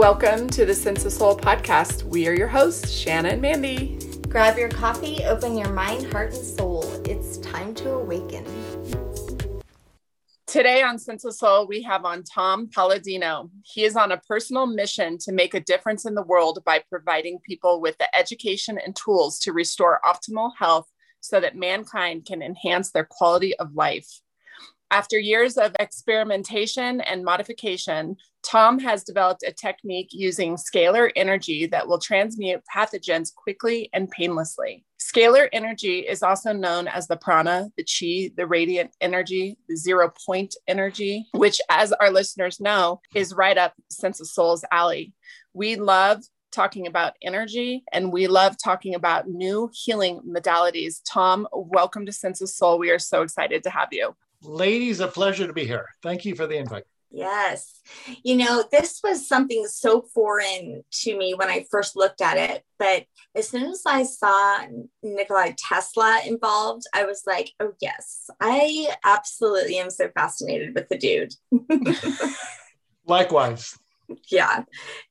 Welcome to the Sense of Soul podcast. We are your hosts, Shanna and Mandy. Grab your coffee, open your mind, heart, and soul. It's time to awaken. Today on Sense of Soul, we have on Tom Paladino. He is on a personal mission to make a difference in the world by providing people with the education and tools to restore optimal health so that mankind can enhance their quality of life. After years of experimentation and modification, Tom has developed a technique using scalar energy that will transmute pathogens quickly and painlessly. Scalar energy is also known as the prana, the chi, the radiant energy, the zero point energy, which, as our listeners know, is right up Sense of Soul's alley. We love talking about energy, and we love talking about new healing modalities. Tom, welcome to Sense of Soul. We are so excited to have you. Ladies, a pleasure to be here. Thank you for the invite. Yes. You know, this was something so foreign to me when I first looked at it. But as soon as I saw Nikola Tesla involved, I was like, oh, yes, I absolutely am so fascinated with the dude. Likewise. Yeah.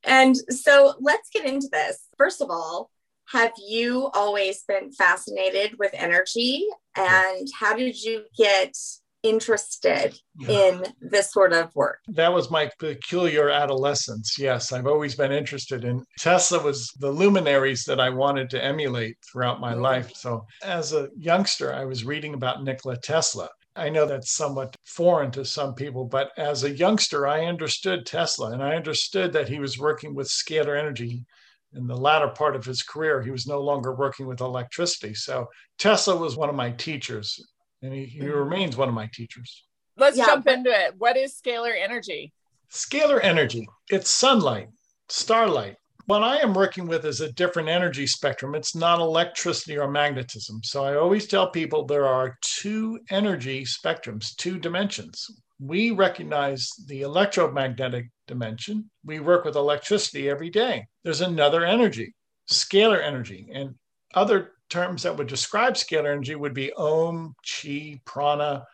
And so let's get into this. First of all, have you always been fascinated with energy? And how did you get interested in this sort of work? That was my peculiar adolescence. Yes, I've always been interested in. Tesla was the luminaries that I wanted to emulate throughout my life. So as a youngster, I was reading about Nikola Tesla. I know that's somewhat foreign to some people, but as a youngster, I understood Tesla, and I understood that he was working with scalar energy. In the latter part of his career, he was no longer working with electricity. So Tesla was one of my teachers. And he remains one of my teachers. Let's jump into it. What is scalar energy? Scalar energy, it's sunlight, starlight. What I am working with is a different energy spectrum. It's not electricity or magnetism. So I always tell people there are two energy spectrums, two dimensions. We recognize the electromagnetic dimension. We work with electricity every day. There's another energy, scalar energy, and other terms that would describe scalar energy would be Om, Chi, Prana,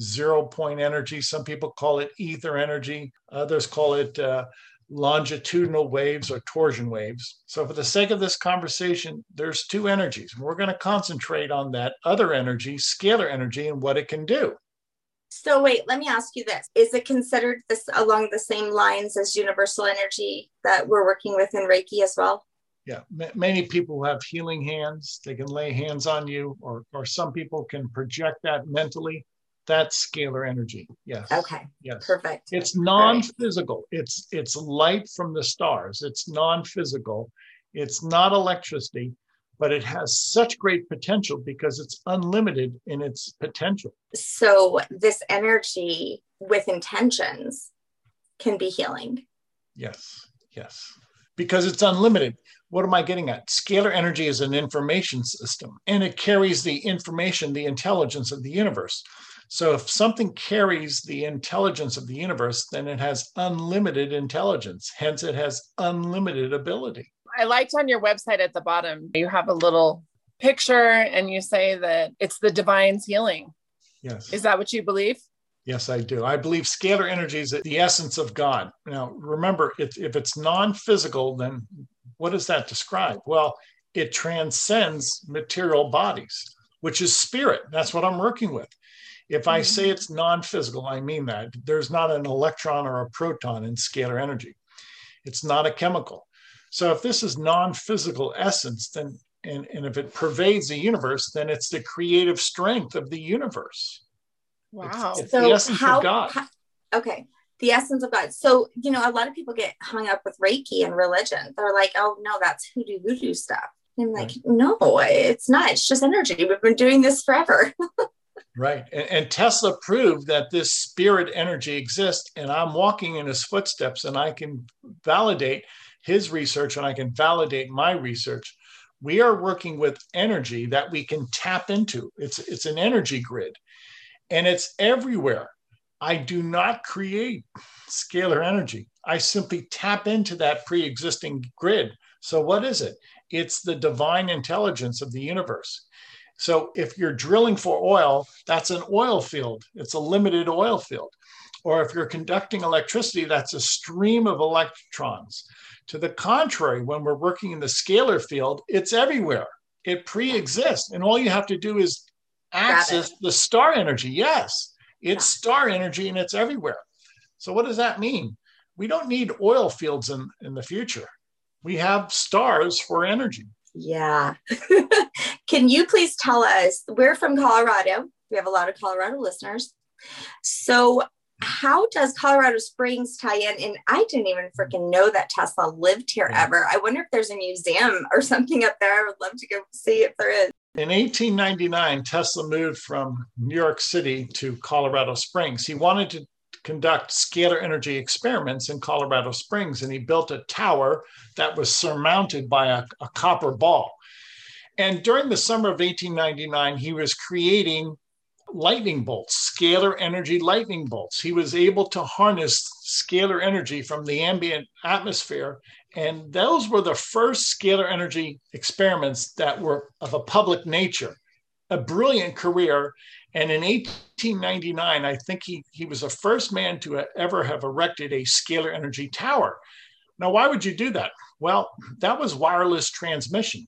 zero point energy. Some people call it ether energy. Others call it longitudinal waves or torsion waves. So for the sake of this conversation, there's two energies. We're going to concentrate on that other energy, scalar energy, and what it can do. So wait, let me ask you this. Is it considered this along the same lines as universal energy that we're working with in Reiki as well? Yeah, many people have healing hands. They can lay hands on you, or some people can project that mentally. That's scalar energy. Yes. Okay. Yes. Perfect. It's non-physical. It's light from the stars. It's non-physical. It's not electricity, but it has such great potential because it's unlimited in its potential. So this energy with intentions can be healing. Yes. Yes. Because it's unlimited. What am I getting at? Scalar energy is an information system, and it carries the information, the intelligence of the universe. So if something carries the intelligence of the universe, then it has unlimited intelligence. Hence, it has unlimited ability. I liked on your website at the bottom, you have a little picture and you say that it's the divine's healing. Yes. Is that what you believe? Yes, I do. I believe scalar energy is the essence of God. Now, remember, if it's non-physical, then what does that describe? Well, it transcends material bodies, which is spirit. That's what I'm working with. If I say it's non-physical, I mean that. There's not an electron or a proton in scalar energy. It's not a chemical. So if this is non-physical essence, then and if it pervades the universe, then it's the creative strength of the universe. Wow. It's so the essence of God. Okay. The essence of God. So, you know, a lot of people get hung up with Reiki and religion. They're like, oh no, that's hoodoo stuff. And I'm like, no, it's not. It's just energy. We've been doing this forever. Right. And Tesla proved that this spirit energy exists, and I'm walking in his footsteps, and I can validate his research, and I can validate my research. We are working with energy that we can tap into. It's an energy grid. And it's everywhere. I do not create scalar energy. I simply tap into that pre-existing grid. So what is it? It's the divine intelligence of the universe. So if you're drilling for oil, that's an oil field. It's a limited oil field. or if you're conducting electricity, that's a stream of electrons. To the contrary, when we're working in the scalar field, it's everywhere. It pre-exists. And all you have to do is access the star energy. Yes, it's star energy and it's everywhere. So what does that mean? We don't need oil fields in the future. We have stars for energy. Yeah. Can you please tell us, we're from Colorado. We have a lot of Colorado listeners. So how does Colorado Springs tie in? And I didn't even freaking know that Tesla lived here ever. I wonder if there's a museum or something up there. I would love to go see if there is. In 1899, Tesla moved from New York City to Colorado Springs. He wanted to conduct scalar energy experiments in Colorado Springs, and he built a tower that was surmounted by a copper ball. And during the summer of 1899, he was creating lightning bolts, scalar energy lightning bolts. He was able to harness scalar energy from the ambient atmosphere. And those were the first scalar energy experiments that were of a public nature. A brilliant career. And in 1899, I think he was the first man to ever have erected a scalar energy tower. Now, why would you do that? Well, that was wireless transmission.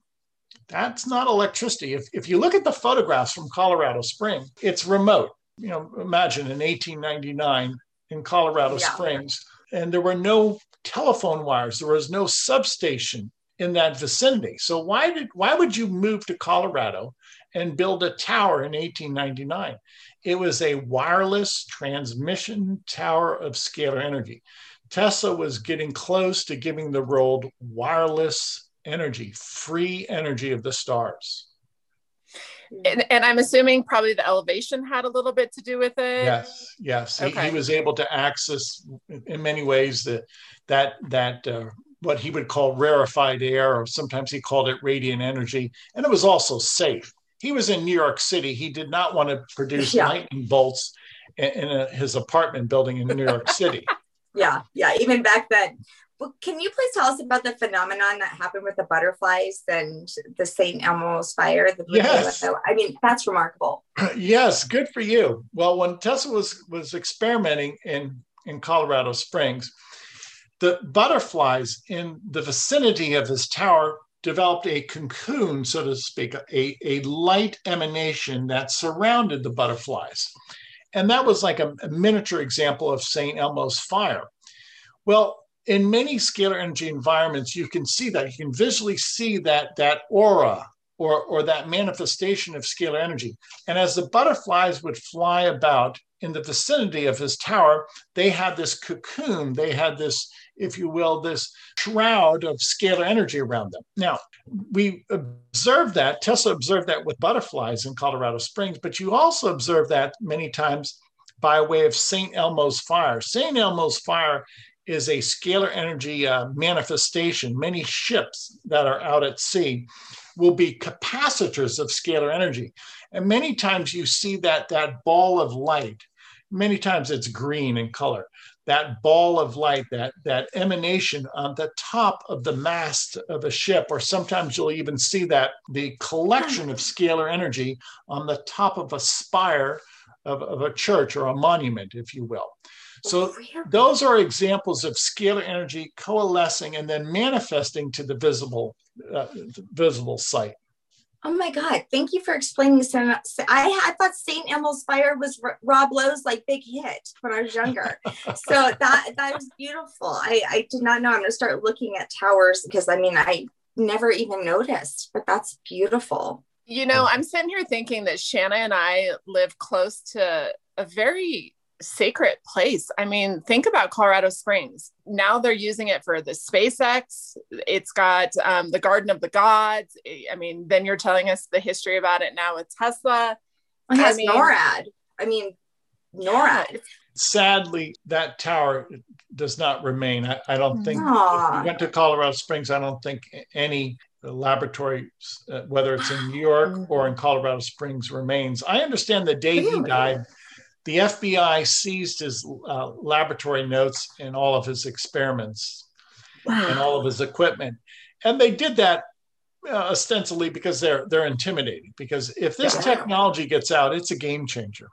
That's not electricity. If you look at the photographs from Colorado Springs, it's remote. You know, imagine in 1899 in Colorado Springs, and there were no telephone wires. There was no substation in that vicinity. So why would you move to Colorado and build a tower in 1899? It was a wireless transmission tower of scalar energy. Tesla was getting close to giving the world wireless energy, free energy of the stars. And I'm assuming probably the elevation had a little bit to do with it. Yes, yes. Okay. He was able to access in many ways that what he would call rarefied air, or sometimes he called it radiant energy. And it was also safe. He was in New York City. He did not want to produce lightning bolts in his apartment building in New York City. Even back then. Well, can you please tell us about the phenomenon that happened with the butterflies and the St. Elmo's fire? I mean, that's remarkable. Yes, good for you. Well, when Tesla was experimenting in Colorado Springs, the butterflies in the vicinity of his tower developed a cocoon, so to speak, a light emanation that surrounded the butterflies. And that was like a miniature example of St. Elmo's fire. Well, in many scalar energy environments, you can see that. You can visually see that aura or that manifestation of scalar energy. And as the butterflies would fly about in the vicinity of his tower, they had this cocoon. They had this, if you will, this shroud of scalar energy around them. Now, Tesla observed that with butterflies in Colorado Springs, but you also observe that many times by way of St. Elmo's fire. St. Elmo's fire is a scalar energy manifestation. Many ships that are out at sea will be capacitors of scalar energy. And many times you see that ball of light. Many times it's green in color. That ball of light, that emanation on the top of the mast of a ship, or sometimes you'll even see that the collection of scalar energy on the top of a spire of a church or a monument, if you will. So those are examples of scalar energy coalescing and then manifesting to the visible sight. Oh my God! Thank you for explaining this. I thought St. Elmo's fire was Rob Lowe's like big hit when I was younger. So that was beautiful. I did not know. I'm gonna start looking at towers because I mean I never even noticed, but that's beautiful. You know, I'm sitting here thinking that Shanna and I live close to a very sacred place. I mean, think about Colorado Springs. Now they're using it for the SpaceX. It's got the Garden of the Gods. I mean, then you're telling us the history about it now with Tesla. It has NORAD. I mean, NORAD. Sadly, that tower does not remain. I don't think, if you went to Colorado Springs, I don't think any laboratory, whether it's in New York or in Colorado Springs, remains. I understand the day he died, the FBI seized his laboratory notes and all of his experiments and all of his equipment. And they did that ostensibly because they're intimidated, because if this technology gets out, it's a game changer.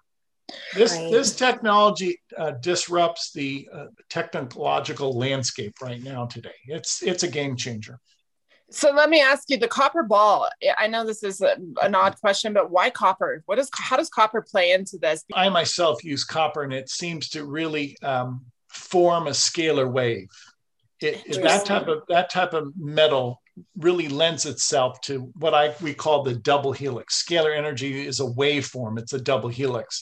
This technology disrupts the technological landscape right now today. It's a game changer. So let me ask you, the copper ball, I know this is an odd question, but why copper? How does copper play into this? I myself use copper, and it seems to really form a scalar wave. That type of metal really lends itself to what we call the double helix. Scalar energy is a waveform. It's a double helix.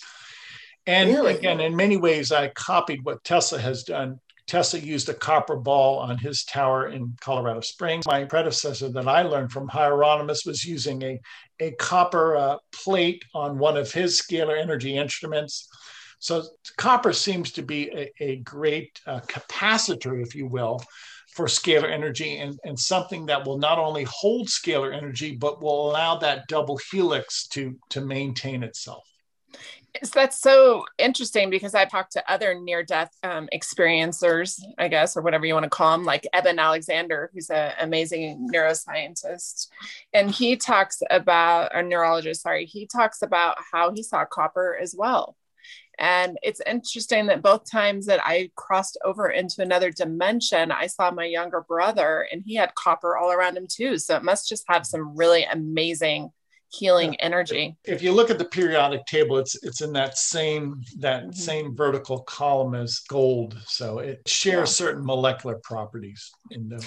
And again, in many ways, I copied what Tesla has done. Tesla used a copper ball on his tower in Colorado Springs. My predecessor that I learned from, Hieronymus, was using a copper plate on one of his scalar energy instruments. So copper seems to be a great capacitor, if you will, for scalar energy, and something that will not only hold scalar energy, but will allow that double helix to maintain itself. That's so interesting, because I've talked to other near-death experiencers, I guess, or whatever you want to call them, like Eben Alexander, who's an amazing neuroscientist. And he talks about, or neurologist, sorry, he talks about how he saw copper as well. And it's interesting that both times that I crossed over into another dimension, I saw my younger brother, and he had copper all around him too. So it must just have some really amazing healing energy. If you look at the periodic table, it's in that same vertical column as gold. So it shares certain molecular properties. Does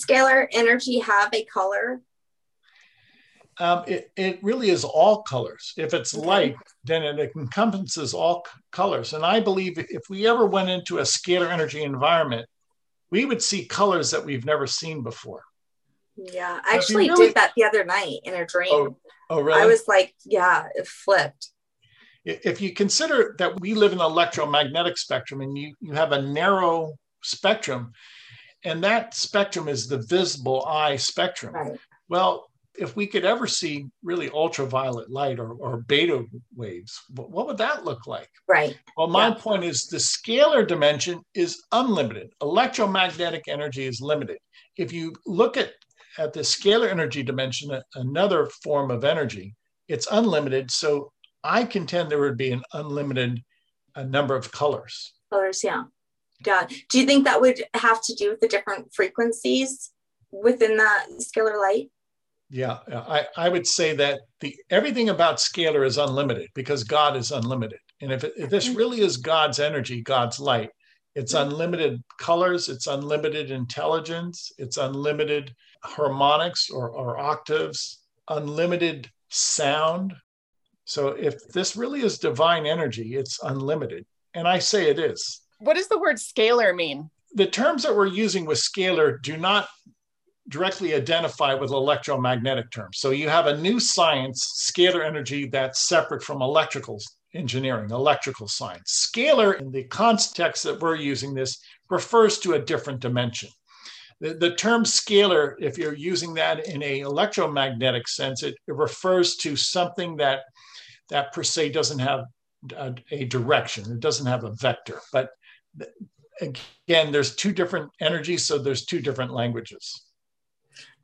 scalar energy have a color? It really is all colors. If it's light, then it encompasses all colors. And I believe if we ever went into a scalar energy environment, we would see colors that we've never seen before. Yeah, I actually did that the other night in a dream. Oh, really? I was like, yeah, it flipped. If you consider that we live in an electromagnetic spectrum, and you have a narrow spectrum, and that spectrum is the visible eye spectrum. Right. Well, if we could ever see really ultraviolet light or beta waves, what would that look like? Right. Well, my point is the scalar dimension is unlimited. Electromagnetic energy is limited. If you look at the scalar energy dimension, another form of energy, it's unlimited. So I contend there would be an unlimited number of colors. Colors, yeah. Yeah. Do you think that would have to do with the different frequencies within that scalar light? Yeah, I would say that everything about scalar is unlimited, because God is unlimited. And if this really is God's energy, God's light, it's unlimited colors, it's unlimited intelligence, it's unlimited harmonics or octaves, unlimited sound. So if this really is divine energy, it's unlimited. And I say it is. What does the word scalar mean? The terms that we're using with scalar do not directly identify with electromagnetic terms. So you have a new science, scalar energy, that's separate from electrical engineering, electrical science. Scalar, in the context that we're using this, refers to a different dimension. The term scalar, if you're using that in an electromagnetic sense, it refers to something that per se doesn't have a direction. It doesn't have a vector. But again, there's two different energies, so there's two different languages.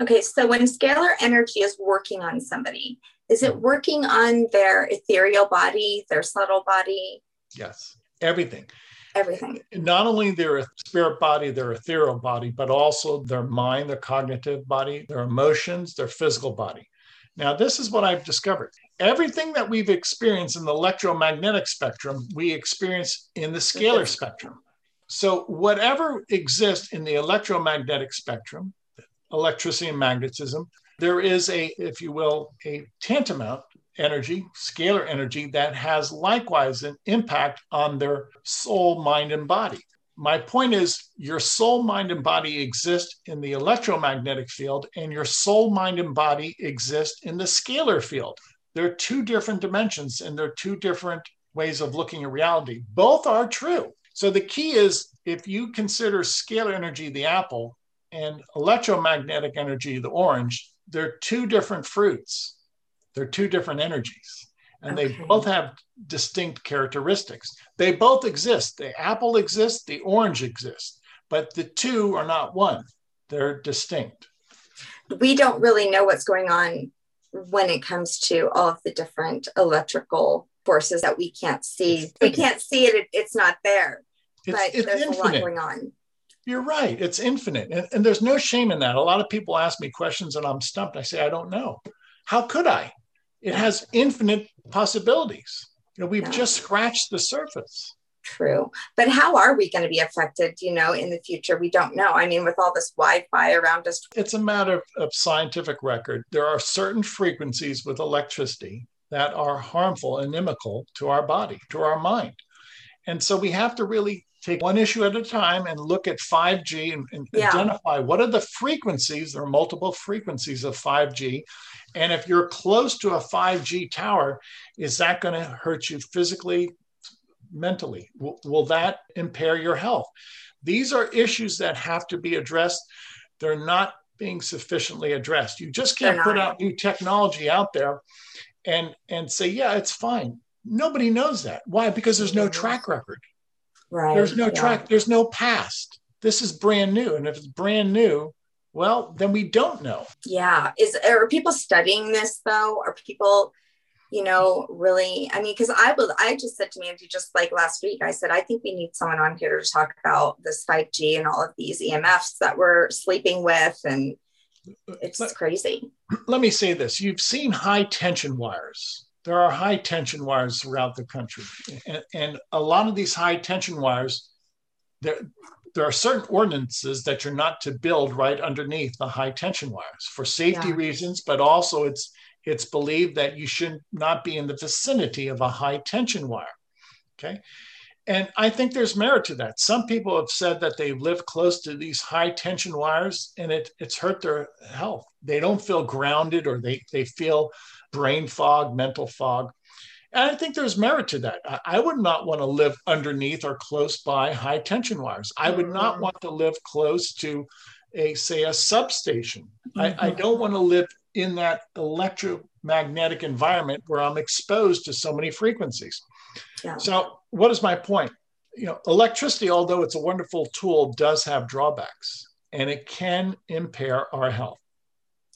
Okay, so when scalar energy is working on somebody, is it working on their ethereal body, their subtle body? Yes, everything. Everything. Not only their spirit body, their ethereal body, but also their mind, their cognitive body, their emotions, their physical body. Now, this is what I've discovered. Everything that we've experienced in the electromagnetic spectrum, we experience in the scalar spectrum. So whatever exists in the electromagnetic spectrum, electricity and magnetism, there is if you will, a tantamount energy, scalar energy, that has likewise an impact on their soul, mind, and body. My point is, your soul, mind, and body exist in the electromagnetic field, and your soul, mind, and body exist in the scalar field. They're two different dimensions, and they're two different ways of looking at reality. Both are true. So the key is, if you consider scalar energy the apple, and electromagnetic energy, the orange, they're two different fruits. They're two different energies. And they both have distinct characteristics. They both exist. The apple exists, the orange exists, but the two are not one. They're distinct. We don't really know what's going on when it comes to all of the different electrical forces that we can't see. We can't see it. It's not there. But there's infinite. A lot going on. You're right. It's infinite. And there's no shame in that. A lot of people ask me questions and I'm stumped. I say, I don't know. How could I? It has infinite possibilities. You know, we've just scratched the surface. True. But how are we going to be affected, you know, in the future? We don't know. I mean, with all this Wi-Fi around us. It's a matter of scientific record. There are certain frequencies with electricity that are harmful, inimical to our body, to our mind. And so we have to really take one issue at a time and look at 5G and identify what are the frequencies. There are multiple frequencies of 5G. And if you're close to a 5G tower, is that going to hurt you physically, mentally? Will that impair your health? These are issues that have to be addressed. They're not being sufficiently addressed. You just can't put out new technology out there and say, yeah, it's fine. Nobody knows that. Why? Because there's no track record. Right. There's no track. There's no past. This is brand new. And if it's brand new, well, then we don't know. Yeah. Are people studying this though? Are people, you know, really, I mean, because I just said to Mandy just like last week, I said, I think we need someone on here to talk about this 5G and all of these EMFs that we're sleeping with. And it's crazy. Let me say this. You've seen high tension wires. There are high tension wires throughout the country. And a lot of these high tension wires, there are certain ordinances that you're not to build right underneath the high tension wires for safety reasons, but also it's believed that you should not be in the vicinity of a high tension wire, okay? And I think there's merit to that. Some people have said that they've lived close to these high tension wires and it's hurt their health. They don't feel grounded or they feel brain fog, mental fog. And I think there's merit to that. I would not want to live underneath or close by high tension wires. I would not want to live close to a substation. I don't want to live in that electromagnetic environment where I'm exposed to so many frequencies. Yeah. So what is my point? You know, electricity, although it's a wonderful tool, does have drawbacks and it can impair our health.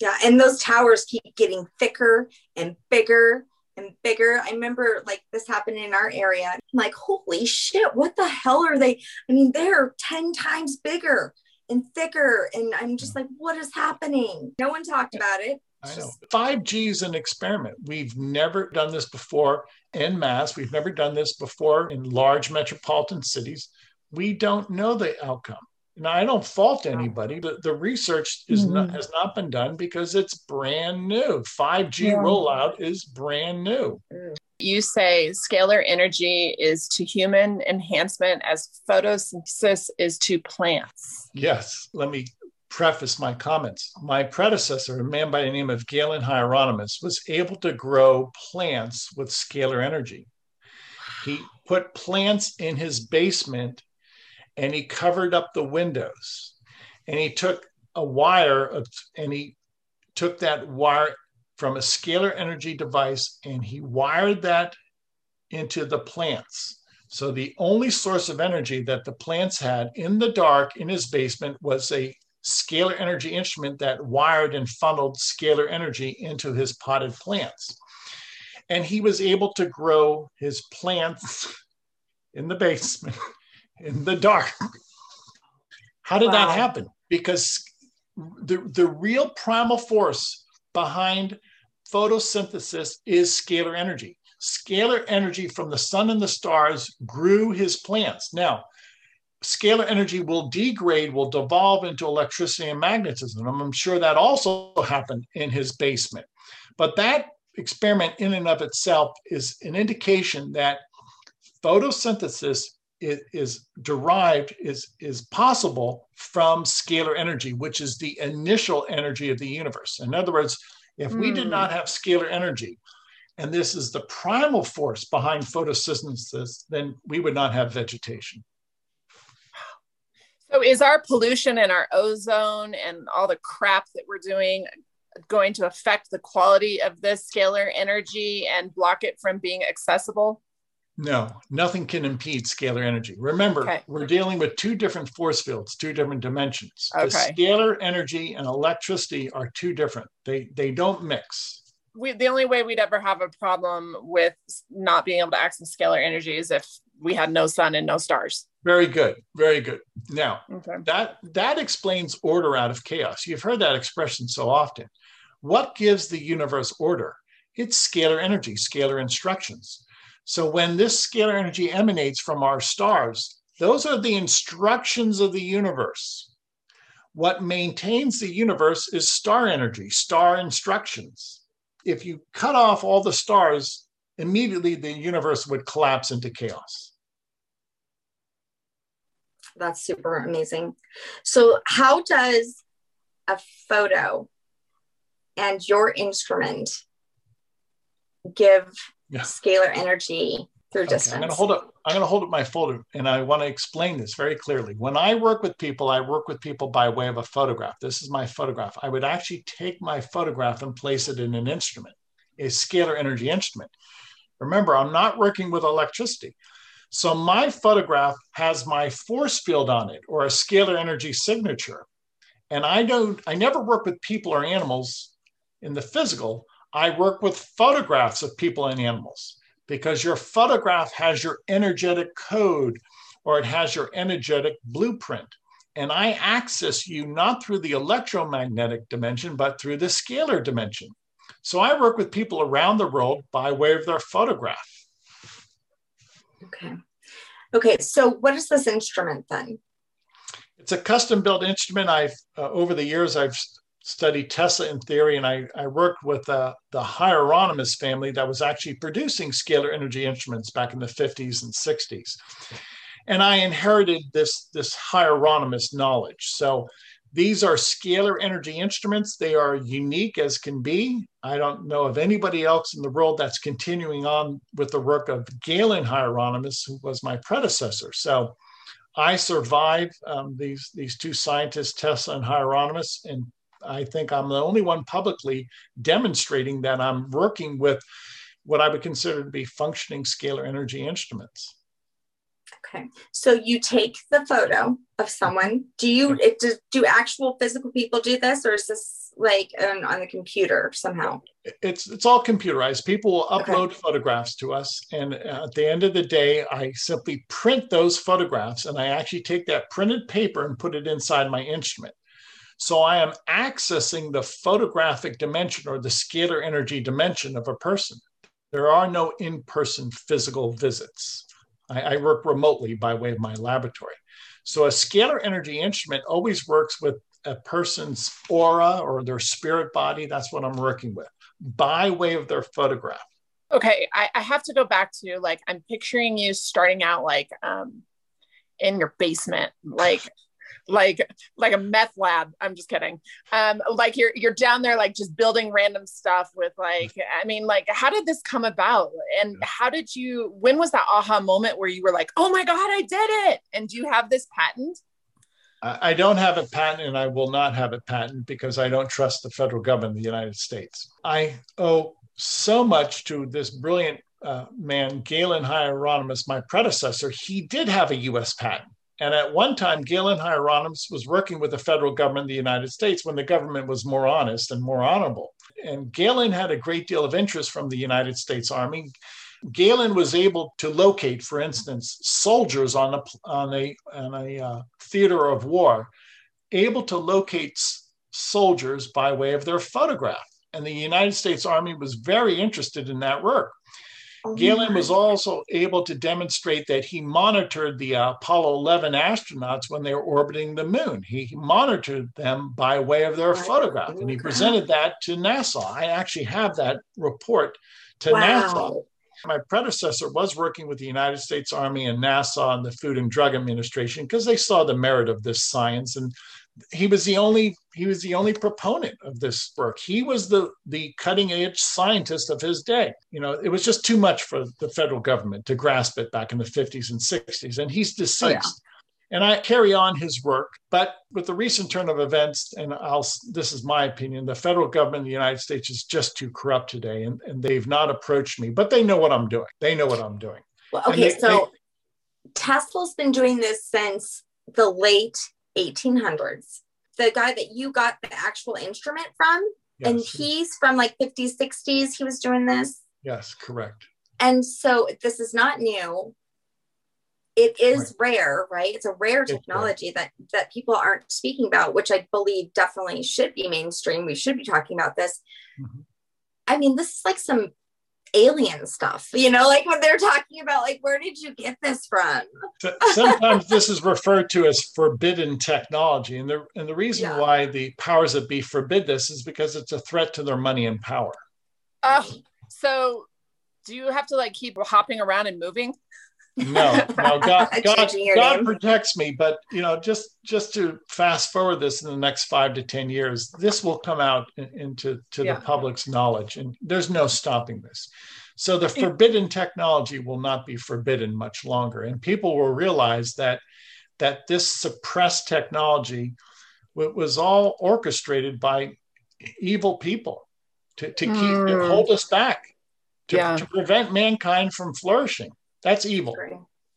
Yeah. And those towers keep getting thicker and bigger and bigger. I remember like this happened in our area. I'm like, holy shit, what the hell are they? I mean, they're 10 times bigger and thicker. And I'm just like, what is happening? No one talked about it. I know. 5G is an experiment. We've never done this before en masse. We've never done this before in large metropolitan cities. We don't know the outcome. Now, I don't fault anybody, but the research is has not been done because it's brand new. 5G rollout is brand new. You say scalar energy is to human enhancement as photosynthesis is to plants. Yes. Let me preface my comments. My predecessor, a man by the name of Galen Hieronymus, was able to grow plants with scalar energy. He put plants in his basement and he covered up the windows and he took a wire and he took that wire from a scalar energy device and he wired that into the plants. So the only source of energy that the plants had in the dark in his basement was a scalar energy instrument that wired and funneled scalar energy into his potted plants. And he was able to grow his plants in the basement in the dark. How did that happen? Because the real primal force behind photosynthesis is scalar energy. Scalar energy from the sun and the stars grew his plants. Now, scalar energy will degrade, will devolve into electricity and magnetism. I'm sure that also happened in his basement. But that experiment in and of itself is an indication that photosynthesis is possible from scalar energy, which is the initial energy of the universe. In other words, if we did not have scalar energy, and this is the primal force behind photosynthesis, then we would not have vegetation. So is our pollution and our ozone and all the crap that we're doing going to affect the quality of this scalar energy and block it from being accessible? No, nothing can impede scalar energy. Remember, we're dealing with two different force fields, two different dimensions. Okay. The scalar energy and electricity are two different. They don't mix. the only way we'd ever have a problem with not being able to access scalar energy is if we had no sun and no stars. Very good. Very good. Now, okay, that explains order out of chaos. You've heard that expression so often. What gives the universe order? It's scalar energy, scalar instructions. So when this scalar energy emanates from our stars, those are the instructions of the universe. What maintains the universe is star energy, star instructions. If you cut off all the stars, immediately the universe would collapse into chaos. That's super amazing. So how does a photo and your instrument give scalar energy through distance? I'm going to hold up my folder, and I want to explain this very clearly. When I work with people by way of a photograph. This is my photograph. I would actually take my photograph and place it in an instrument, a scalar energy instrument. Remember, I'm not working with electricity. So my photograph has my force field on it, or a scalar energy signature. And I never work with people or animals in the physical. I work with photographs of people and animals, because your photograph has your energetic code, or it has your energetic blueprint. And I access you not through the electromagnetic dimension, but through the scalar dimension. So I work with people around the world by way of their photograph. Okay. Okay. So what is this instrument then? It's a custom-built instrument. Over the years, I've studied Tesla in theory, and I worked with the Hieronymus family that was actually producing scalar energy instruments back in the 50s and 60s. And I inherited this Hieronymus knowledge. So these are scalar energy instruments. They are unique as can be. I don't know of anybody else in the world that's continuing on with the work of Galen Hieronymus, who was my predecessor. So I survived these two scientists, Tesla and Hieronymus, and I think I'm the only one publicly demonstrating that I'm working with what I would consider to be functioning scalar energy instruments. Okay. So you take the photo of someone. Do actual physical people do this, or is this like on the computer somehow? It's all computerized. People will upload photographs to us. And at the end of the day, I simply print those photographs, and I actually take that printed paper and put it inside my instrument. So I am accessing the photographic dimension, or the scalar energy dimension, of a person. There are no in-person physical visits. I work remotely by way of my laboratory. So a scalar energy instrument always works with a person's aura or their spirit body. That's what I'm working with by way of their photograph. Okay, I have to go back to, like, I'm picturing you starting out like in your basement, like a meth lab. I'm just kidding. Like you're down there, like just building random stuff with, like, I mean, like, how did this come about? And how did you, when was that aha moment where you were like, oh my God, I did it? And do you have this patent? I don't have it patented, and I will not have it patented, because I don't trust the federal government of the United States. I owe so much to this brilliant man, Galen Hieronymus, my predecessor. He did have a US patent. And at one time, Galen Hieronymus was working with the federal government of the United States when the government was more honest and more honorable. And Galen had a great deal of interest from the United States Army. Galen was able to locate, for instance, soldiers on a theater of war, able to locate soldiers by way of their photograph. And the United States Army was very interested in that work. Galen was also able to demonstrate that he monitored the Apollo 11 astronauts when they were orbiting the moon. He monitored them by way of their photograph, and he presented that to NASA. I actually have that report to NASA. My predecessor was working with the United States Army and NASA and the Food and Drug Administration, because they saw the merit of this science, and he was the only proponent of this work. He was the cutting edge scientist of his day. You know, it was just too much for the federal government to grasp it back in the 50s and 60s. And he's deceased. Oh, yeah. And I carry on his work. But with the recent turn of events, and this is my opinion, the federal government of the United States is just too corrupt today. And they've not approached me, but they know what I'm doing. They know what I'm doing. Well, okay, Tesla's been doing this since the late 1800s. The guy that you got the actual instrument from, Yes. And he's from like 50s, 60s. He was doing this. Yes, correct. And so this is not new. It is rare, right? It's a rare technology that people aren't speaking about, which I believe definitely should be mainstream. We should be talking about this. Mm-hmm. I mean, this is like some alien stuff, you know, like when they're talking about, like, where did you get this from? Sometimes this is referred to as forbidden technology. And the reason why the powers that be forbid this is because it's a threat to their money and power. So do you have to like keep hopping around and moving? No, God protects me. But, you know, just to fast forward this in the next 5 to 10 years, this will come out into the public's knowledge, and there's no stopping this. So the forbidden technology will not be forbidden much longer. And people will realize that this suppressed technology was all orchestrated by evil people to hold us back, to prevent mankind from flourishing. That's evil.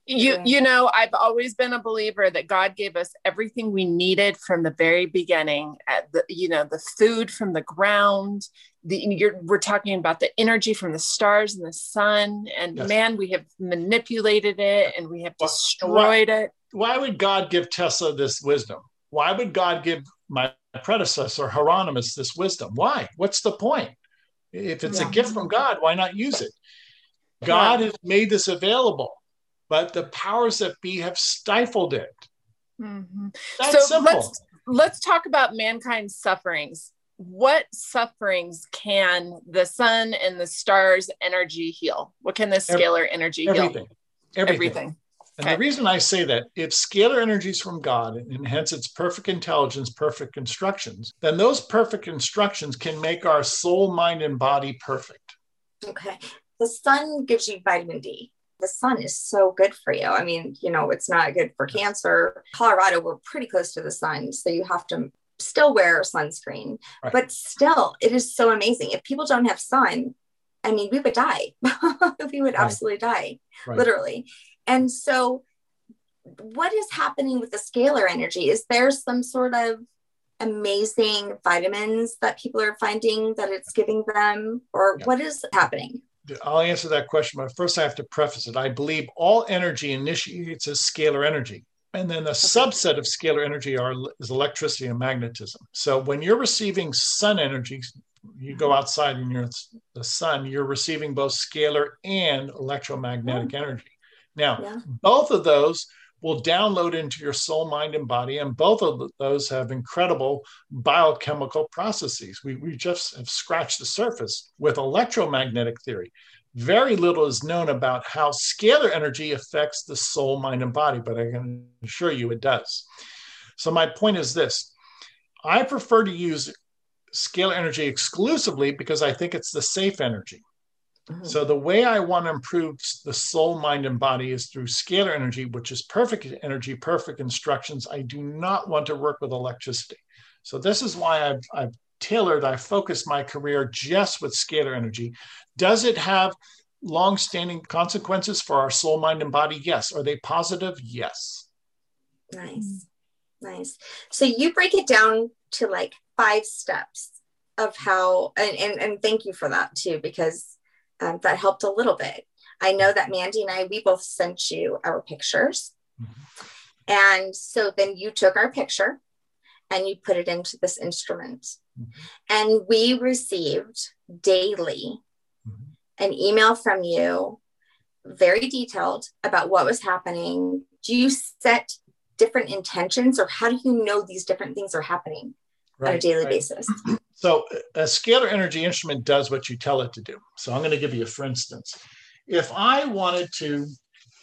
You know, I've always been a believer that God gave us everything we needed from the very beginning. The food from the ground. We're talking about the energy from the stars and the sun. And man, we have manipulated it and we have destroyed it. Why would God give Tesla this wisdom? Why would God give my predecessor Hieronymus this wisdom? Why? What's the point? If it's a gift from God, why not use it? God has made this available, but the powers that be have stifled it. Mm-hmm. That's simple. Let's talk about mankind's sufferings. What sufferings can the sun and the stars energy heal? What can the scalar energy heal? Everything. And the reason I say that, if scalar energy is from God, and hence it's perfect intelligence, perfect instructions, then those perfect instructions can make our soul, mind, and body perfect. Okay. The sun gives you vitamin D. The sun is so good for you. I mean, you know, it's not good for cancer. Colorado, we're pretty close to the sun, so you have to still wear sunscreen. Right. But still, it is so amazing. If people don't have sun, I mean, we would die. We would absolutely die, literally. And so what is happening with the scalar energy? Is there some sort of amazing vitamins that people are finding that it's giving them? Or what is happening? I'll answer that question, but first I have to preface it. I believe all energy initiates as scalar energy. And then a subset of scalar energy is electricity and magnetism. So when you're receiving sun energy, you go outside and you're in the sun, you're receiving both scalar and electromagnetic energy. Now, both of those will download into your soul, mind, and body. And both of those have incredible biochemical processes. We just have scratched the surface with electromagnetic theory. Very little is known about how scalar energy affects the soul, mind, and body, but I can assure you it does. So my point is this. I prefer to use scalar energy exclusively because I think it's the safe energy. So the way I want to improve the soul, mind, and body is through scalar energy, which is perfect energy, perfect instructions. I do not want to work with electricity. So this is why I focused my career just with scalar energy. Does it have long-standing consequences for our soul, mind, and body? Yes. Are they positive? Yes. Nice. So you break it down to like 5 steps of how, and thank you for that too, because that helped a little bit. I know that Mandy and we both sent you our pictures. Mm-hmm. And so then you took our picture and you put it into this instrument. Mm-hmm. And we received daily an email from you, very detailed about what was happening. Do you set different intentions, or how do you know these different things are happening on a daily basis? So a scalar energy instrument does what you tell it to do. So I'm going to give you, for instance, if I wanted to,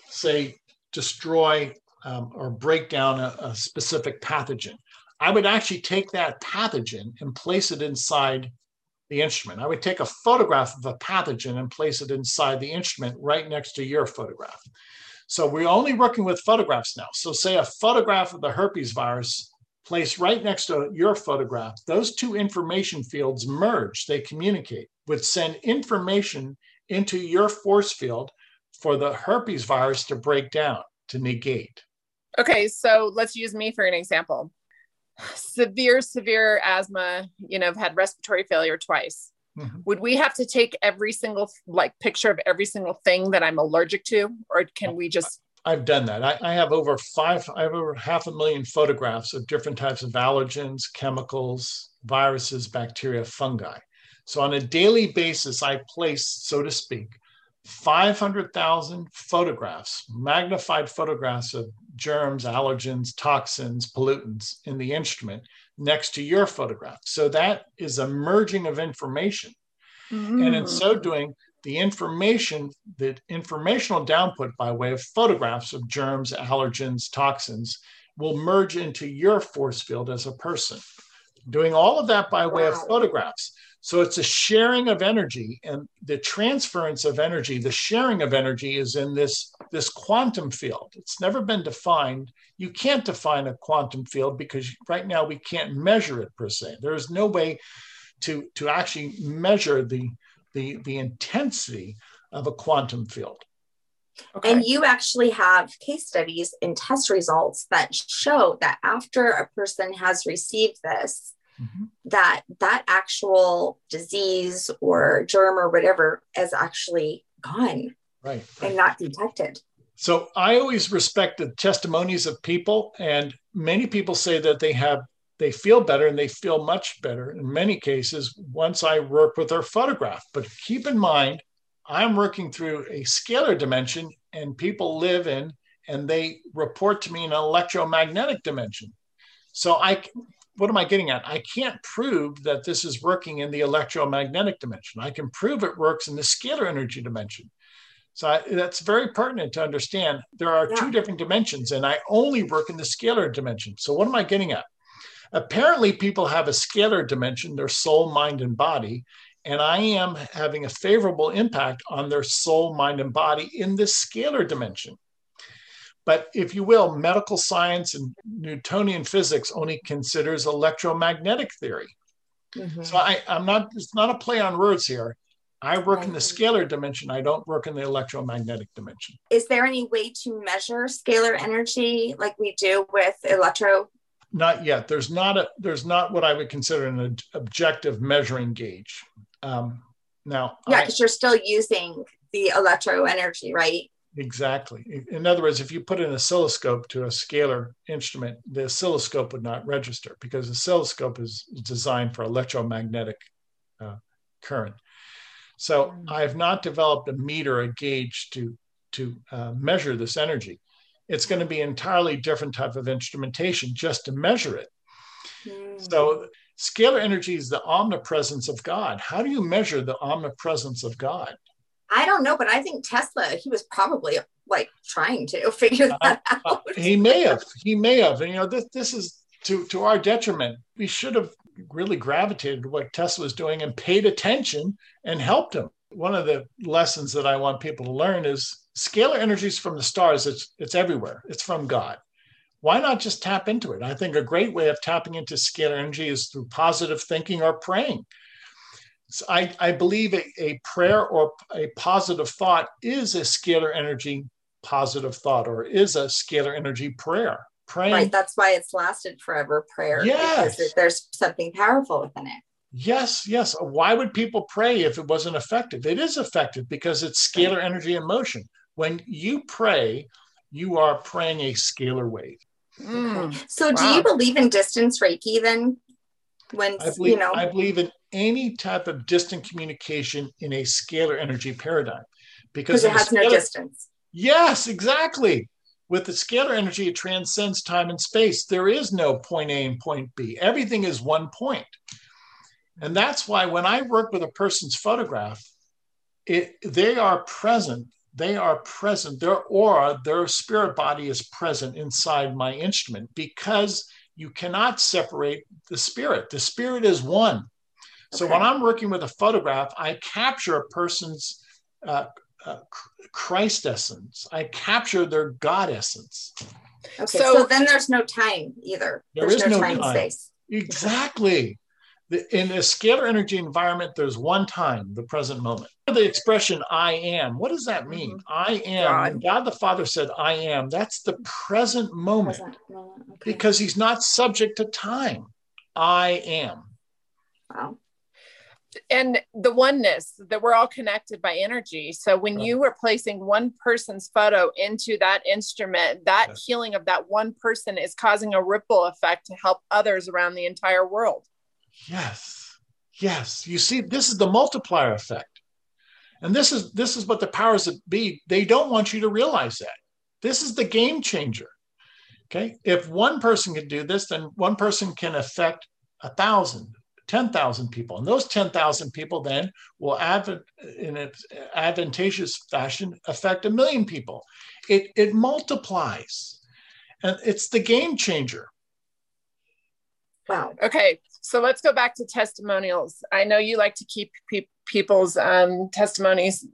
say, destroy or break down a specific pathogen, I would actually take that pathogen and place it inside the instrument. I would take a photograph of a pathogen and place it inside the instrument right next to your photograph. So we're only working with photographs now. So say a photograph of the herpes virus placed right next to your photograph, those two information fields merge, they communicate, would send information into your force field for the herpes virus to break down, to negate. Okay, so let's use me for an example. severe asthma, you know, I've had respiratory failure twice. Mm-hmm. Would we have to take every single picture of every single thing that I'm allergic to, or can we just? I've done that. I have over 500,000 photographs of different types of allergens, chemicals, viruses, bacteria, fungi. So on a daily basis, I place, so to speak, 500,000 photographs, magnified photographs of germs, allergens, toxins, pollutants in the instrument next to your photograph. So that is a merging of information. Mm-hmm. And in so doing, the informational downput by way of photographs of germs, allergens, toxins will merge into your force field as a person. Doing all of that by way of photographs. So it's a sharing of energy, and the transference of energy, the sharing of energy is in this quantum field. It's never been defined. You can't define a quantum field because right now we can't measure it per se. There is no way to actually measure the intensity of a quantum field. Okay. And you actually have case studies and test results that show that after a person has received this, mm-hmm. that actual disease or germ or whatever is actually gone, right. And not detected. So I always respect the testimonies of people, and many people say that they feel better, and they feel much better in many cases once I work with their photograph. But keep in mind, I'm working through a scalar dimension, and people live in, and they report to me in an electromagnetic dimension. So what am I getting at? I can't prove that this is working in the electromagnetic dimension. I can prove it works in the scalar energy dimension. So that's very pertinent to understand. There are two different dimensions, and I only work in the scalar dimension. So what am I getting at? Apparently, people have a scalar dimension, their soul, mind, and body, and I am having a favorable impact on their soul, mind, and body in this scalar dimension. But if you will, medical science and Newtonian physics only considers electromagnetic theory. Mm-hmm. So it's not a play on words here. I work in the scalar dimension. I don't work in the electromagnetic dimension. Is there any way to measure scalar energy like we do with electro? Not yet. There's not what I would consider an objective measuring gauge. Because you're still using the electro energy, right? Exactly. In other words, if you put an oscilloscope to a scalar instrument, the oscilloscope would not register because the oscilloscope is designed for electromagnetic current. So I have not developed a meter, a gauge to measure this energy. It's going to be an entirely different type of instrumentation just to measure it. Mm. So scalar energy is the omnipresence of God. How do you measure the omnipresence of God? I don't know, but I think Tesla, he was probably like trying to figure that out. He may have. And, you know, this is to our detriment. We should have really gravitated to what Tesla was doing and paid attention and helped him. One of the lessons that I want people to learn is scalar energy is from the stars. It's everywhere. It's from God. Why not just tap into it? I think a great way of tapping into scalar energy is through positive thinking or praying. So I believe a prayer or a positive thought is a scalar energy positive thought, or is a scalar energy prayer. Praying. Right, that's why it's lasted forever, prayer. Yes. Because there's something powerful within it. Yes. Why would people pray if it wasn't effective? It is effective because it's scalar energy in motion. When you pray, you are praying a scalar wave. Mm. So do you believe in distance Reiki then? I believe in any type of distant communication in a scalar energy paradigm because it has no distance. Yes, exactly. With the scalar energy, it transcends time and space. There is no point A and point B. Everything is one point. And that's why when I work with a person's photograph, they are present. Their aura, their spirit body is present inside my instrument because you cannot separate the spirit. The spirit is one. So when I'm working with a photograph, I capture a person's Christ essence. I capture their God essence. Okay, so then there's no time either. There's no time and space. Exactly. In a scalar energy environment, there's one time, the present moment. The expression, I am, what does that mean? Mm-hmm. I am. God the Father said, I am. That's the present moment, okay. Because he's not subject to time. I am. Wow. And the oneness that we're all connected by energy. So when you are placing one person's photo into that instrument, that healing of that one person is causing a ripple effect to help others around the entire world. Yes. Yes. You see, this is the multiplier effect. And this is what the powers that be, they don't want you to realize that. This is the game changer. Okay. If one person can do this, then one person can affect 1,000, 10,000 people. And those 10,000 people then will in an advantageous fashion affect 1 million people. It multiplies. And it's the game changer. Wow. Okay. So let's go back to testimonials. I know you like to keep people's testimonies,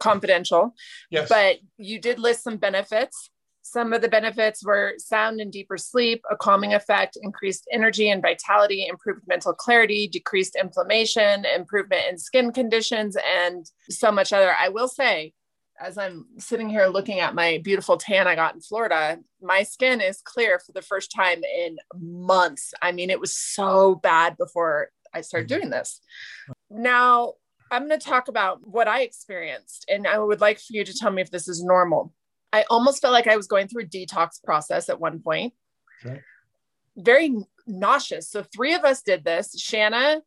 confidential, yes. But you did list some benefits. Some of the benefits were sound and deeper sleep, a calming effect, increased energy and vitality, improved mental clarity, decreased inflammation, improvement in skin conditions, and so much other. I will say, as I'm sitting here looking at my beautiful tan I got in Florida, my skin is clear for the first time in months. I mean, it was so bad before I started doing this. Now, I'm going to talk about what I experienced, and I would like for you to tell me if this is normal. I almost felt like I was going through a detox process at one point. Okay. Very nauseous. So 3 of us did this. Shanna,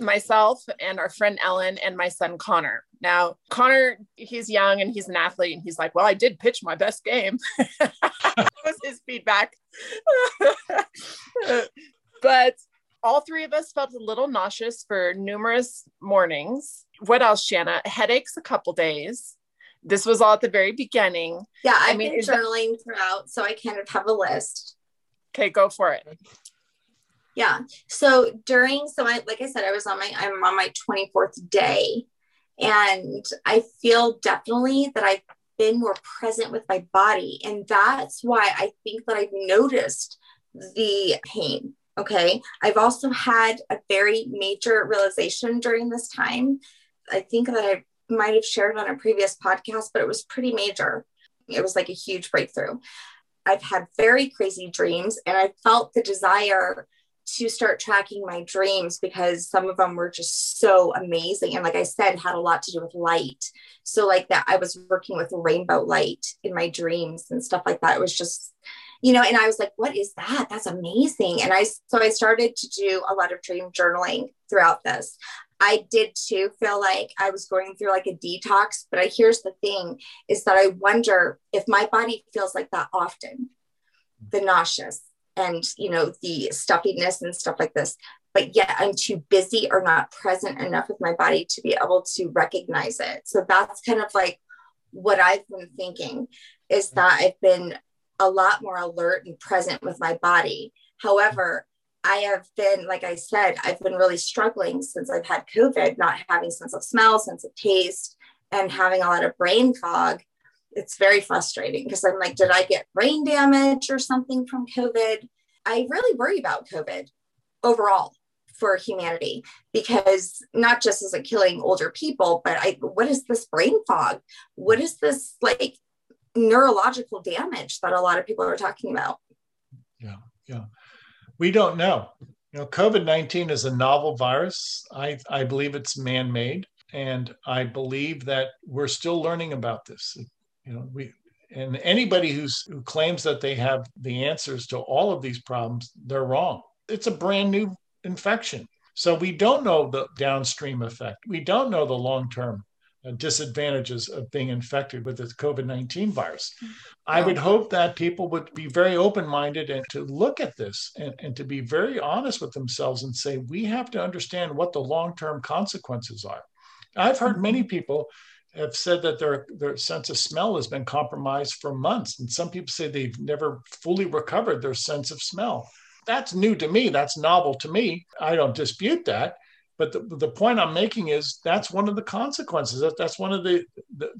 myself, and our friend Ellen, and my son Connor. Now, Connor, he's young and he's an athlete, and he's like, well, I did pitch my best game. That was his feedback. But all 3 of us felt a little nauseous for numerous mornings. What else, Shanna? Headaches a couple days. This was all at the very beginning. Yeah, I've been journaling throughout, so I kind of have a list. Okay, go for it. Yeah. So like I said, I'm on my 24th day, and I feel definitely that I've been more present with my body. And that's why I think that I've noticed the pain. Okay. I've also had a very major realization during this time. I think that I might've shared on a previous podcast, but it was pretty major. It was like a huge breakthrough. I've had very crazy dreams, and I felt the desire to start tracking my dreams, because some of them were just so amazing. And like I said, had a lot to do with light. So like that, I was working with rainbow light in my dreams and stuff like that. It was just, and I was like, what is that? That's amazing. And so I started to do a lot of dream journaling throughout this. I did too feel like I was going through like a detox, but here's the thing is that I wonder if my body feels like that often, the nauseous. And, the stuffiness and stuff like this, but yet I'm too busy or not present enough with my body to be able to recognize it. So that's kind of like what I've been thinking is that I've been a lot more alert and present with my body. However, I have been, like I said, I've been really struggling since I've had COVID, not having sense of smell, sense of taste, and having a lot of brain fog. It's very frustrating because I'm like, did I get brain damage or something from COVID? I really worry about COVID overall for humanity, because not just is it killing older people, but what is this brain fog? What is this like neurological damage that a lot of people are talking about? Yeah. Yeah. We don't know. COVID-19 is a novel virus. I believe it's man-made. And I believe that we're still learning about this. And anybody who claims that they have the answers to all of these problems, they're wrong. It's a brand new infection. So we don't know the downstream effect. We don't know the long-term disadvantages of being infected with the COVID-19 virus. Yeah. I would hope that people would be very open-minded and to look at this and to be very honest with themselves and say, we have to understand what the long-term consequences are. I've heard many people have said that their sense of smell has been compromised for months. And some people say they've never fully recovered their sense of smell. That's new to me. That's novel to me. I don't dispute that. But the point I'm making is that's one of the consequences. That's one of the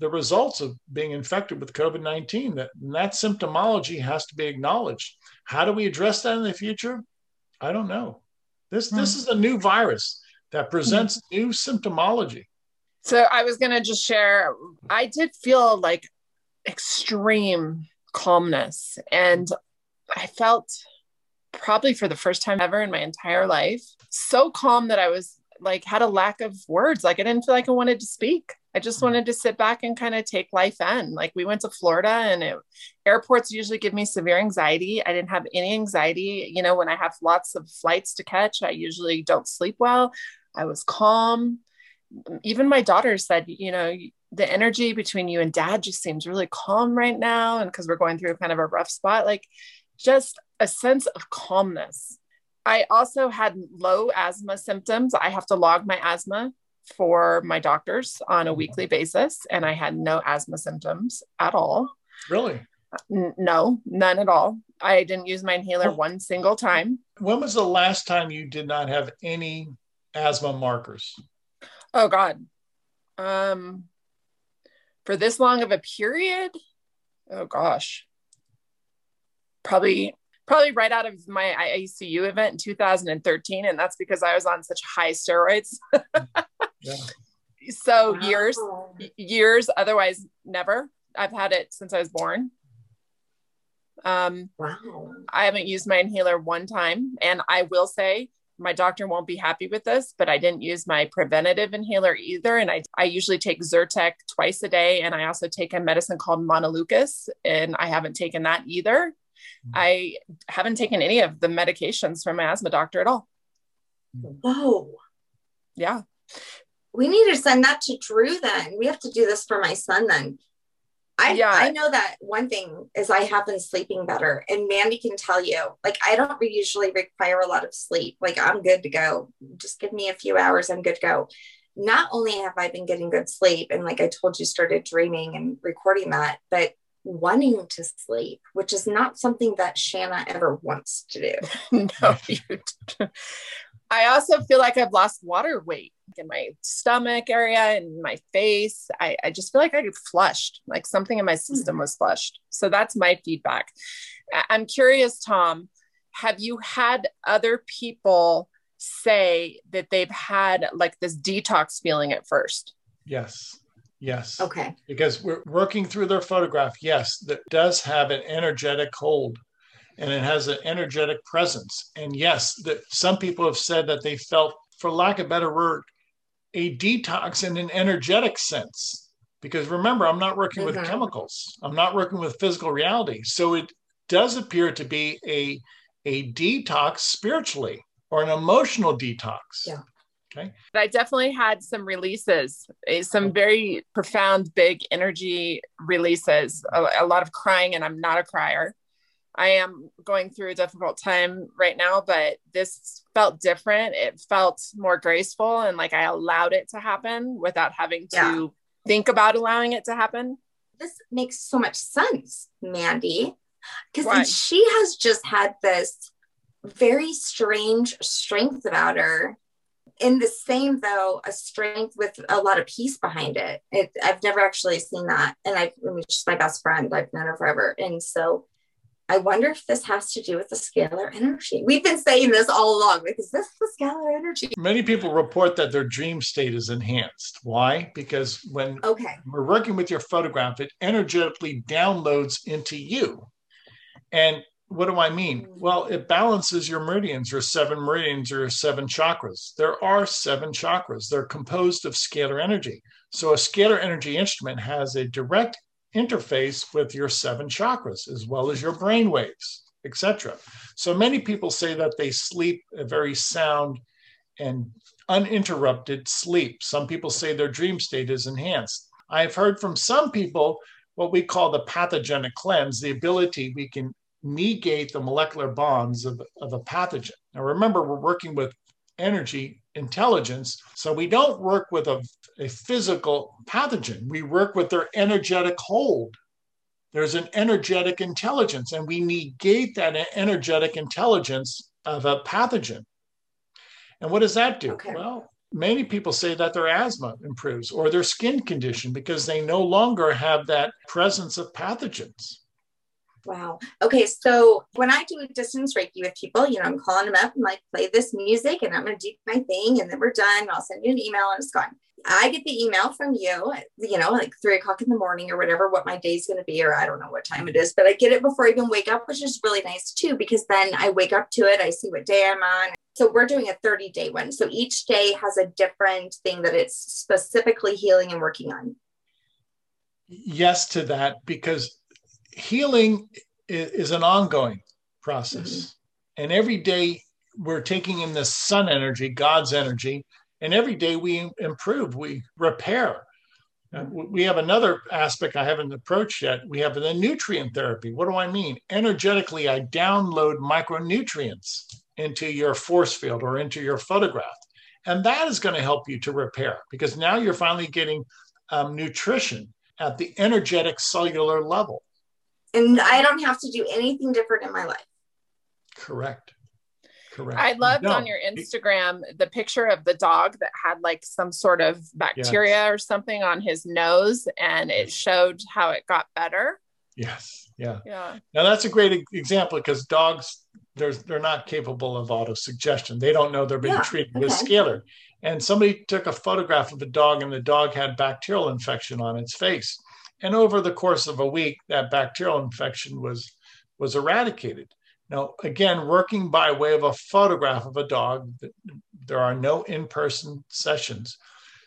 results of being infected with COVID-19. That symptomology has to be acknowledged. How do we address that in the future? I don't know. This is a new virus that presents new symptomology. So I was going to just share, I did feel like extreme calmness, and I felt probably for the first time ever in my entire life, so calm that I was like, had a lack of words. Like I didn't feel like I wanted to speak. I just wanted to sit back and kind of take life in. Like we went to Florida, and airports usually give me severe anxiety. I didn't have any anxiety. You know, when I have lots of flights to catch, I usually don't sleep well. I was calm. Even my daughter said, you know, the energy between you and dad just seems really calm right now. And because we're going through kind of a rough spot, like just a sense of calmness. I also had low asthma symptoms. I have to log my asthma for my doctors on a weekly basis. And I had no asthma symptoms at all. Really? No, none at all. I didn't use my inhaler one single time. When was the last time you did not have any asthma markers? Oh God. For this long of a period? Oh gosh. Probably right out of my ICU event in 2013. And that's because I was on such high steroids. Yeah. So wow. years, otherwise never. I've had it since I was born. Wow. I haven't used my inhaler one time. And I will say, my doctor won't be happy with this, but I didn't use my preventative inhaler either. And I usually take Zyrtec twice a day. And I also take a medicine called Montelukast, and I haven't taken that either. I haven't taken any of the medications from my asthma doctor at all. Whoa. Yeah. We need to send that to Drew then. We have to do this for my son then. I know that one thing is I have been sleeping better, and Mandy can tell you, like, I don't usually require a lot of sleep. Like I'm good to go. Just give me a few hours. I'm good to go. Not only have I been getting good sleep, and like I told you, started dreaming and recording that, but wanting to sleep, which is not something that Shanna ever wants to do. No, you don't. I also feel like I've lost water weight in my stomach area and my face. I just feel like I get flushed, like something in my system was flushed. So that's my feedback. I'm curious, Tom, have you had other people say that they've had like this detox feeling at first? Yes. Yes. Okay. Because we're working through their photograph. Yes. That does have an energetic hold, and it has an energetic presence. And yes, that some people have said that they felt, for lack of a better word, a detox in an energetic sense. Because remember, I'm not working with chemicals. I'm not working with physical reality. So it does appear to be a detox spiritually, or an emotional detox. Yeah. Okay. I definitely had some releases, some very profound, big energy releases, a lot of crying, and I'm not a crier. I am going through a difficult time right now, but this felt different. It felt more graceful, and like I allowed it to happen without having to think about allowing it to happen. This makes so much sense, Mandy, because she has just had this very strange strength about her. In the same, though, a strength with a lot of peace behind it. I've never actually seen that. And she's my best friend. I've known her forever. And so I wonder if this has to do with the scalar energy. We've been saying this all along. Like, is this the scalar energy? Many people report that their dream state is enhanced. Why? Because when we're working with your photograph, it energetically downloads into you. And what do I mean? Well, it balances your meridians, your seven meridians, your seven chakras. There are seven chakras. They're composed of scalar energy. So a scalar energy instrument has a direct interface with your seven chakras, as well as your brain waves, etc. So many people say that they sleep a very sound and uninterrupted sleep. Some people say their dream state is enhanced. I've heard from some people what we call the pathogenic cleanse, the ability we can negate the molecular bonds of a pathogen. Now remember, we're working with energy intelligence, so we don't work with a physical pathogen. We work with their energetic hold. There's an energetic intelligence, and we negate that energetic intelligence of a pathogen. And what does that do? Okay. Well, many people say that their asthma improves, or their skin condition, because they no longer have that presence of pathogens. Wow. Okay. So when I do distance Reiki with people, you know, I'm calling them up and like, play this music and I'm going to do my thing and then we're done. And I'll send you an email and it's gone. I get the email from you, you know, like 3 o'clock in the morning or whatever, what my day's going to be, or I don't know what time it is, but I get it before I even wake up, which is really nice too, because then I wake up to it. I see what day I'm on. So we're doing a 30-day one. So each day has a different thing that it's specifically healing and working on. Yes to that, because healing is an ongoing process. Mm-hmm. And every day we're taking in the sun energy, God's energy, and every day we improve, we repair. We have another aspect I haven't approached yet. We have the nutrient therapy. What do I mean? Energetically, I download micronutrients into your force field or into your photograph. And that is going to help you to repair, because now you're finally getting nutrition at the energetic cellular level. And I don't have to do anything different in my life. Correct. I loved on your Instagram, the picture of the dog that had like some sort of bacteria or something on his nose, and it showed how it got better. Yes. Now that's a great example, because dogs, they're not capable of auto-suggestion. They don't know they're being treated with scalar. And somebody took a photograph of a dog and the dog had bacterial infection on its face. And over the course of a week, that bacterial infection was eradicated. Now, again, working by way of a photograph of a dog, there are no in-person sessions.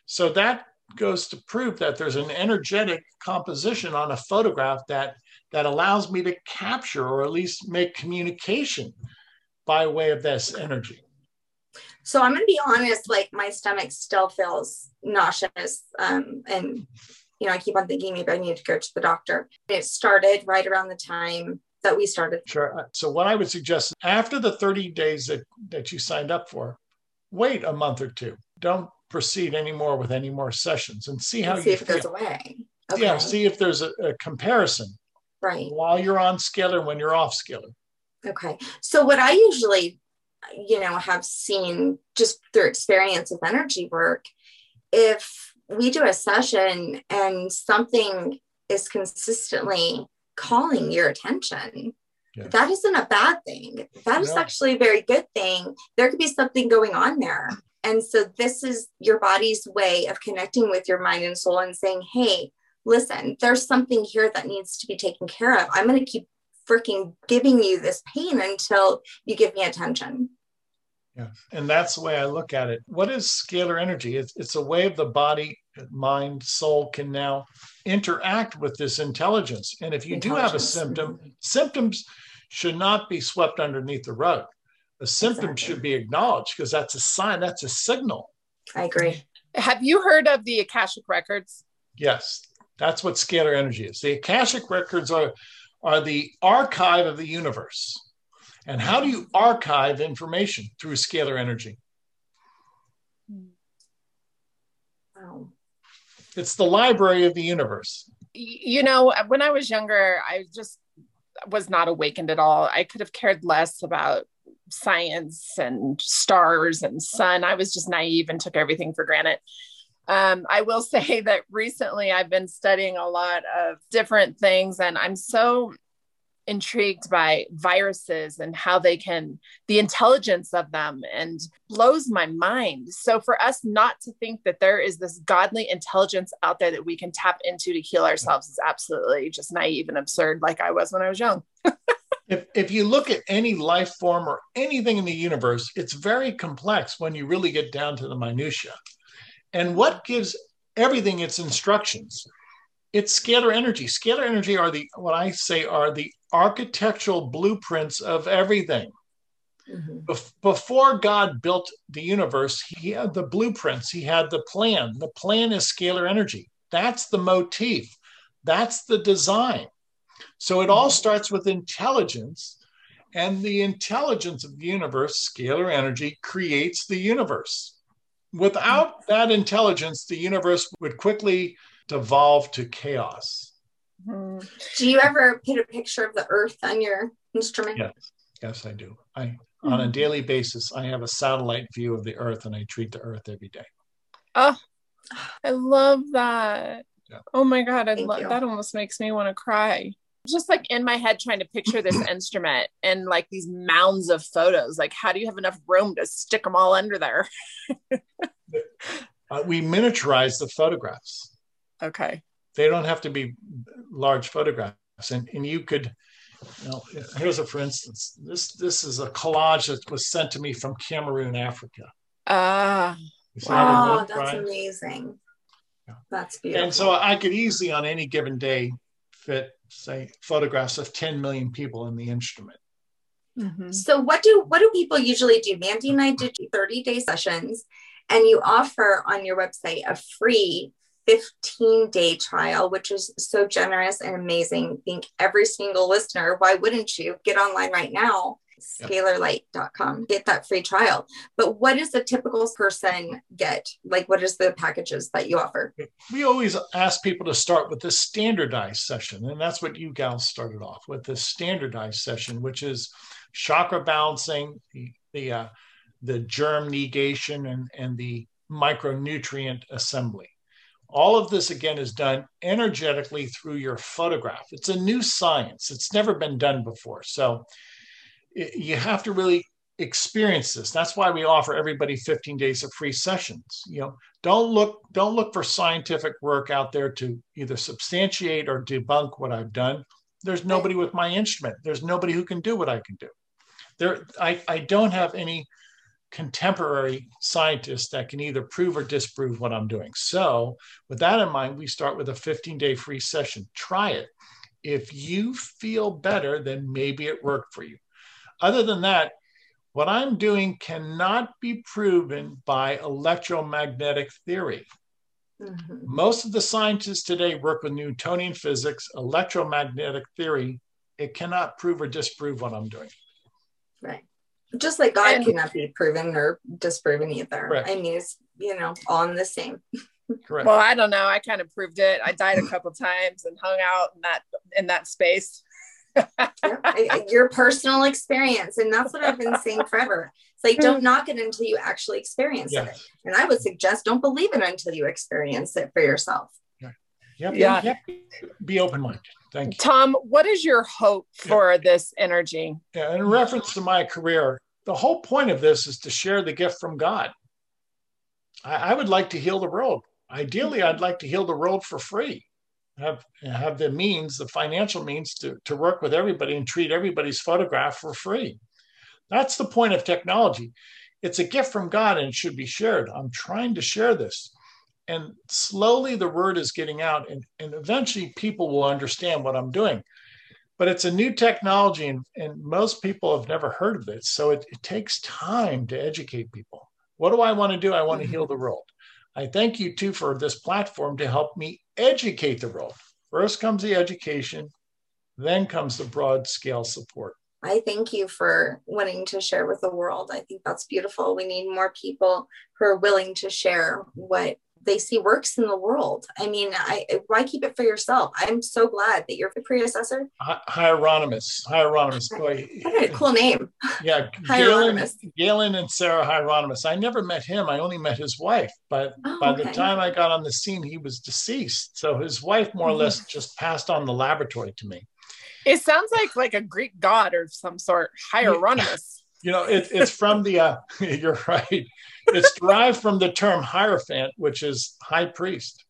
So that goes to prove that there's an energetic composition on a photograph that allows me to capture or at least make communication by way of this energy. So I'm going to be honest, like my stomach still feels nauseous and you know, I keep on thinking maybe I need to go to the doctor. It started right around the time that we started. Sure. So what I would suggest, after the 30 days that you signed up for, wait a month or two. Don't proceed anymore with any more sessions and see how you feel. See if it goes away. Okay. Yeah, see if there's a comparison. Right. While you're on scalar and when you're off scalar. Okay. So what I usually, you know, have seen just through experience with energy work, if we do a session and something is consistently calling your attention, that isn't a bad thing. That is actually a very good thing. There could be something going on there. And so this is your body's way of connecting with your mind and soul and saying, hey, listen, there's something here that needs to be taken care of. I'm going to keep freaking giving you this pain until you give me attention. Yeah. And that's the way I look at it. What is scalar energy? It's a way of the body, mind, soul can now interact with this intelligence. And if you do have a symptom, symptoms should not be swept underneath the rug. A symptom should be acknowledged, because that's a sign, that's a signal. I agree. Have you heard of the Akashic Records? Yes. That's what scalar energy is. The Akashic Records are the archive of the universe. And how do you archive information? Through scalar energy. Wow. It's the library of the universe. You know, when I was younger, I just was not awakened at all. I could have cared less about science and stars and sun. I was just naive and took everything for granted. I will say that recently I've been studying a lot of different things, and I'm so intrigued by viruses and how they can, the intelligence of them, and blows my mind. So for us not to think that there is this godly intelligence out there that we can tap into to heal ourselves is absolutely just naive and absurd, like I was when I was young. If you look at any life form or anything in the universe, it's very complex when you really get down to the minutia. And what gives everything its instructions? It's scalar energy. Scalar energy are the architectural blueprints of everything. Mm-hmm. Before God built the universe, he had the blueprints. He had the plan. The plan is scalar energy. That's the motif. That's the design. So it all starts with intelligence, and the intelligence of the universe, scalar energy, creates the universe. Without that intelligence, the universe would quickly devolve to chaos. Mm-hmm. Do you ever put a picture of the earth on your instrument? Yes, I do. On a daily basis, I have a satellite view of the earth, and I treat the earth every day. Oh, I love that. Yeah. Oh my God, I love that. Almost makes me want to cry. just like in my head trying to picture this instrument and like these mounds of photos. Like, how do you have enough room to stick them all under there? We miniaturize the photographs. Okay. They don't have to be large photographs. And you could, you know, here's a, for instance, this is a collage that was sent to me from Cameroon, Africa. Wow, that's amazing. Yeah. That's beautiful. And so I could easily on any given day fit, say, photographs of 10 million people in the instrument. Mm-hmm. So what do people usually do? Mandy and I did 30-day sessions, and you offer on your website a free 15-day trial, which is so generous and amazing. I think every single listener, why wouldn't you get online right now? Scalarlight.com, get that free trial. But what does a typical person get? Like, what is the packages that you offer? We always ask people to start with the standardized session. And that's what you gals started off with, the standardized session, which is chakra balancing, the germ negation, and the micronutrient assembly. All of this, again, is done energetically through your photograph. It's a new science. It's never been done before. So you have to really experience this. That's why we offer everybody 15 days of free sessions. You know, don't look for scientific work out there to either substantiate or debunk what I've done. There's nobody with my instrument. There's nobody who can do what I can do. I don't have any contemporary scientists that can either prove or disprove what I'm doing. So with that in mind, we start with a 15-day free session. Try it. If you feel better, then maybe it worked for you. Other than that, what I'm doing cannot be proven by electromagnetic theory. Mm-hmm. Most of the scientists today work with Newtonian physics, electromagnetic theory. It cannot prove or disprove what I'm doing. Right. Just like God cannot be proven or disproven either. Correct. I mean, it's, you know, all in the same. Correct. Well, I don't know. I kind of proved it. I died a couple times and hung out in that space. Yeah, your personal experience. And that's what I've been saying forever. It's like, don't knock it until you actually experience it. And I would suggest don't believe it until you experience it for yourself. Yep. Be open-minded. Thank you. Tom, what is your hope for this energy? Yeah, in reference to my career, the whole point of this is to share the gift from God. I would like to heal the world. Ideally, I'd like to heal the world for free. Have the means, the financial means to work with everybody and treat everybody's photograph for free. That's the point of technology. It's a gift from God and it should be shared. I'm trying to share this. And slowly the word is getting out and eventually people will understand what I'm doing. But it's a new technology and most people have never heard of it. So it takes time to educate people. What do I want to do? I want to heal the world. I thank you too for this platform to help me educate the world. First comes the education, then comes the broad scale support. I thank you for wanting to share with the world. I think that's beautiful. We need more people who are willing to share what they see works in the world. I mean, why keep it for yourself? I'm so glad that your predecessor, Hieronymus, boy, what a cool name. Yeah, Galen and Sarah Hieronymus. I never met him. I only met his wife. But by the time I got on the scene, he was deceased. So his wife, more or less, just passed on the laboratory to me. It sounds like a Greek god or some sort. Hieronymus. You know, it's from the, you're right. It's derived from the term Hierophant, which is high priest.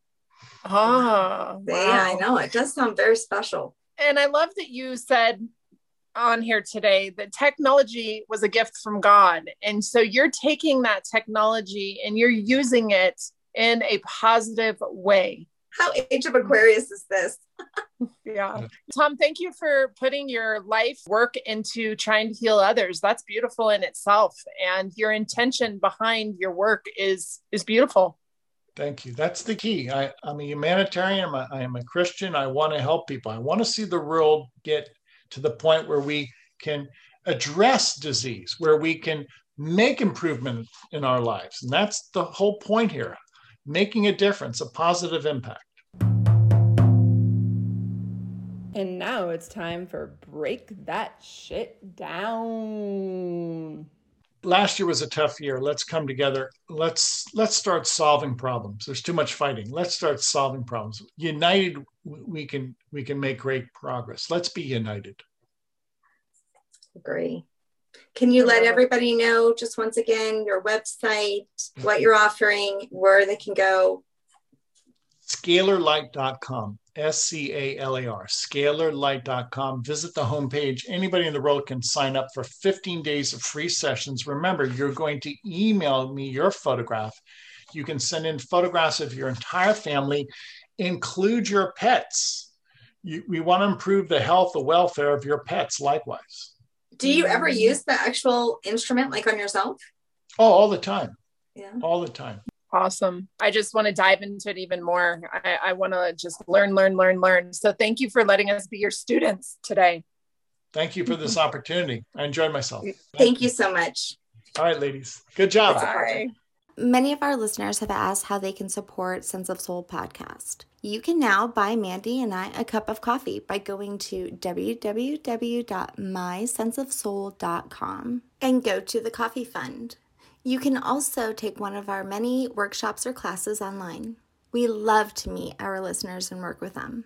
Oh, wow. Yeah, I know. It does sound very special. And I love that you said on here today that technology was a gift from God. And so you're taking that technology and you're using it in a positive way. How Age of Aquarius is this? Yeah. Tom, thank you for putting your life work into trying to heal others. That's beautiful in itself. And your intention behind your work is beautiful. Thank you. That's the key. I'm a humanitarian. I am a Christian. I want to help people. I want to see the world get to the point where we can address disease, where we can make improvement in our lives. And that's the whole point here. Making a difference, a positive impact. And now it's time for Break That Shit Down. Last year was a tough year. Let's come together. Let's start solving problems. There's too much fighting. Let's start solving problems. United we can make great progress. Let's be united. Agree. Can you let everybody know just once again, your website, what you're offering, where they can go? Scalarlight.com, S-C-A-L-A-R, scalarlight.com. Visit the homepage. Anybody in the world can sign up for 15 days of free sessions. Remember, you're going to email me your photograph. You can send in photographs of your entire family, include your pets. We want to improve the health, the welfare of your pets likewise. Do you ever use the actual instrument like on yourself? Oh, all the time. Yeah. All the time. Awesome. I just want to dive into it even more. I want to just learn. So thank you for letting us be your students today. Thank you for this opportunity. I enjoyed myself. Thank you so much. All right, ladies. Good job. Bye. Many of our listeners have asked how they can support Sense of Soul podcast. You can now buy Mandy and I a cup of coffee by going to www.mysenseofsoul.com and go to the coffee fund. You can also take one of our many workshops or classes online. We love to meet our listeners and work with them.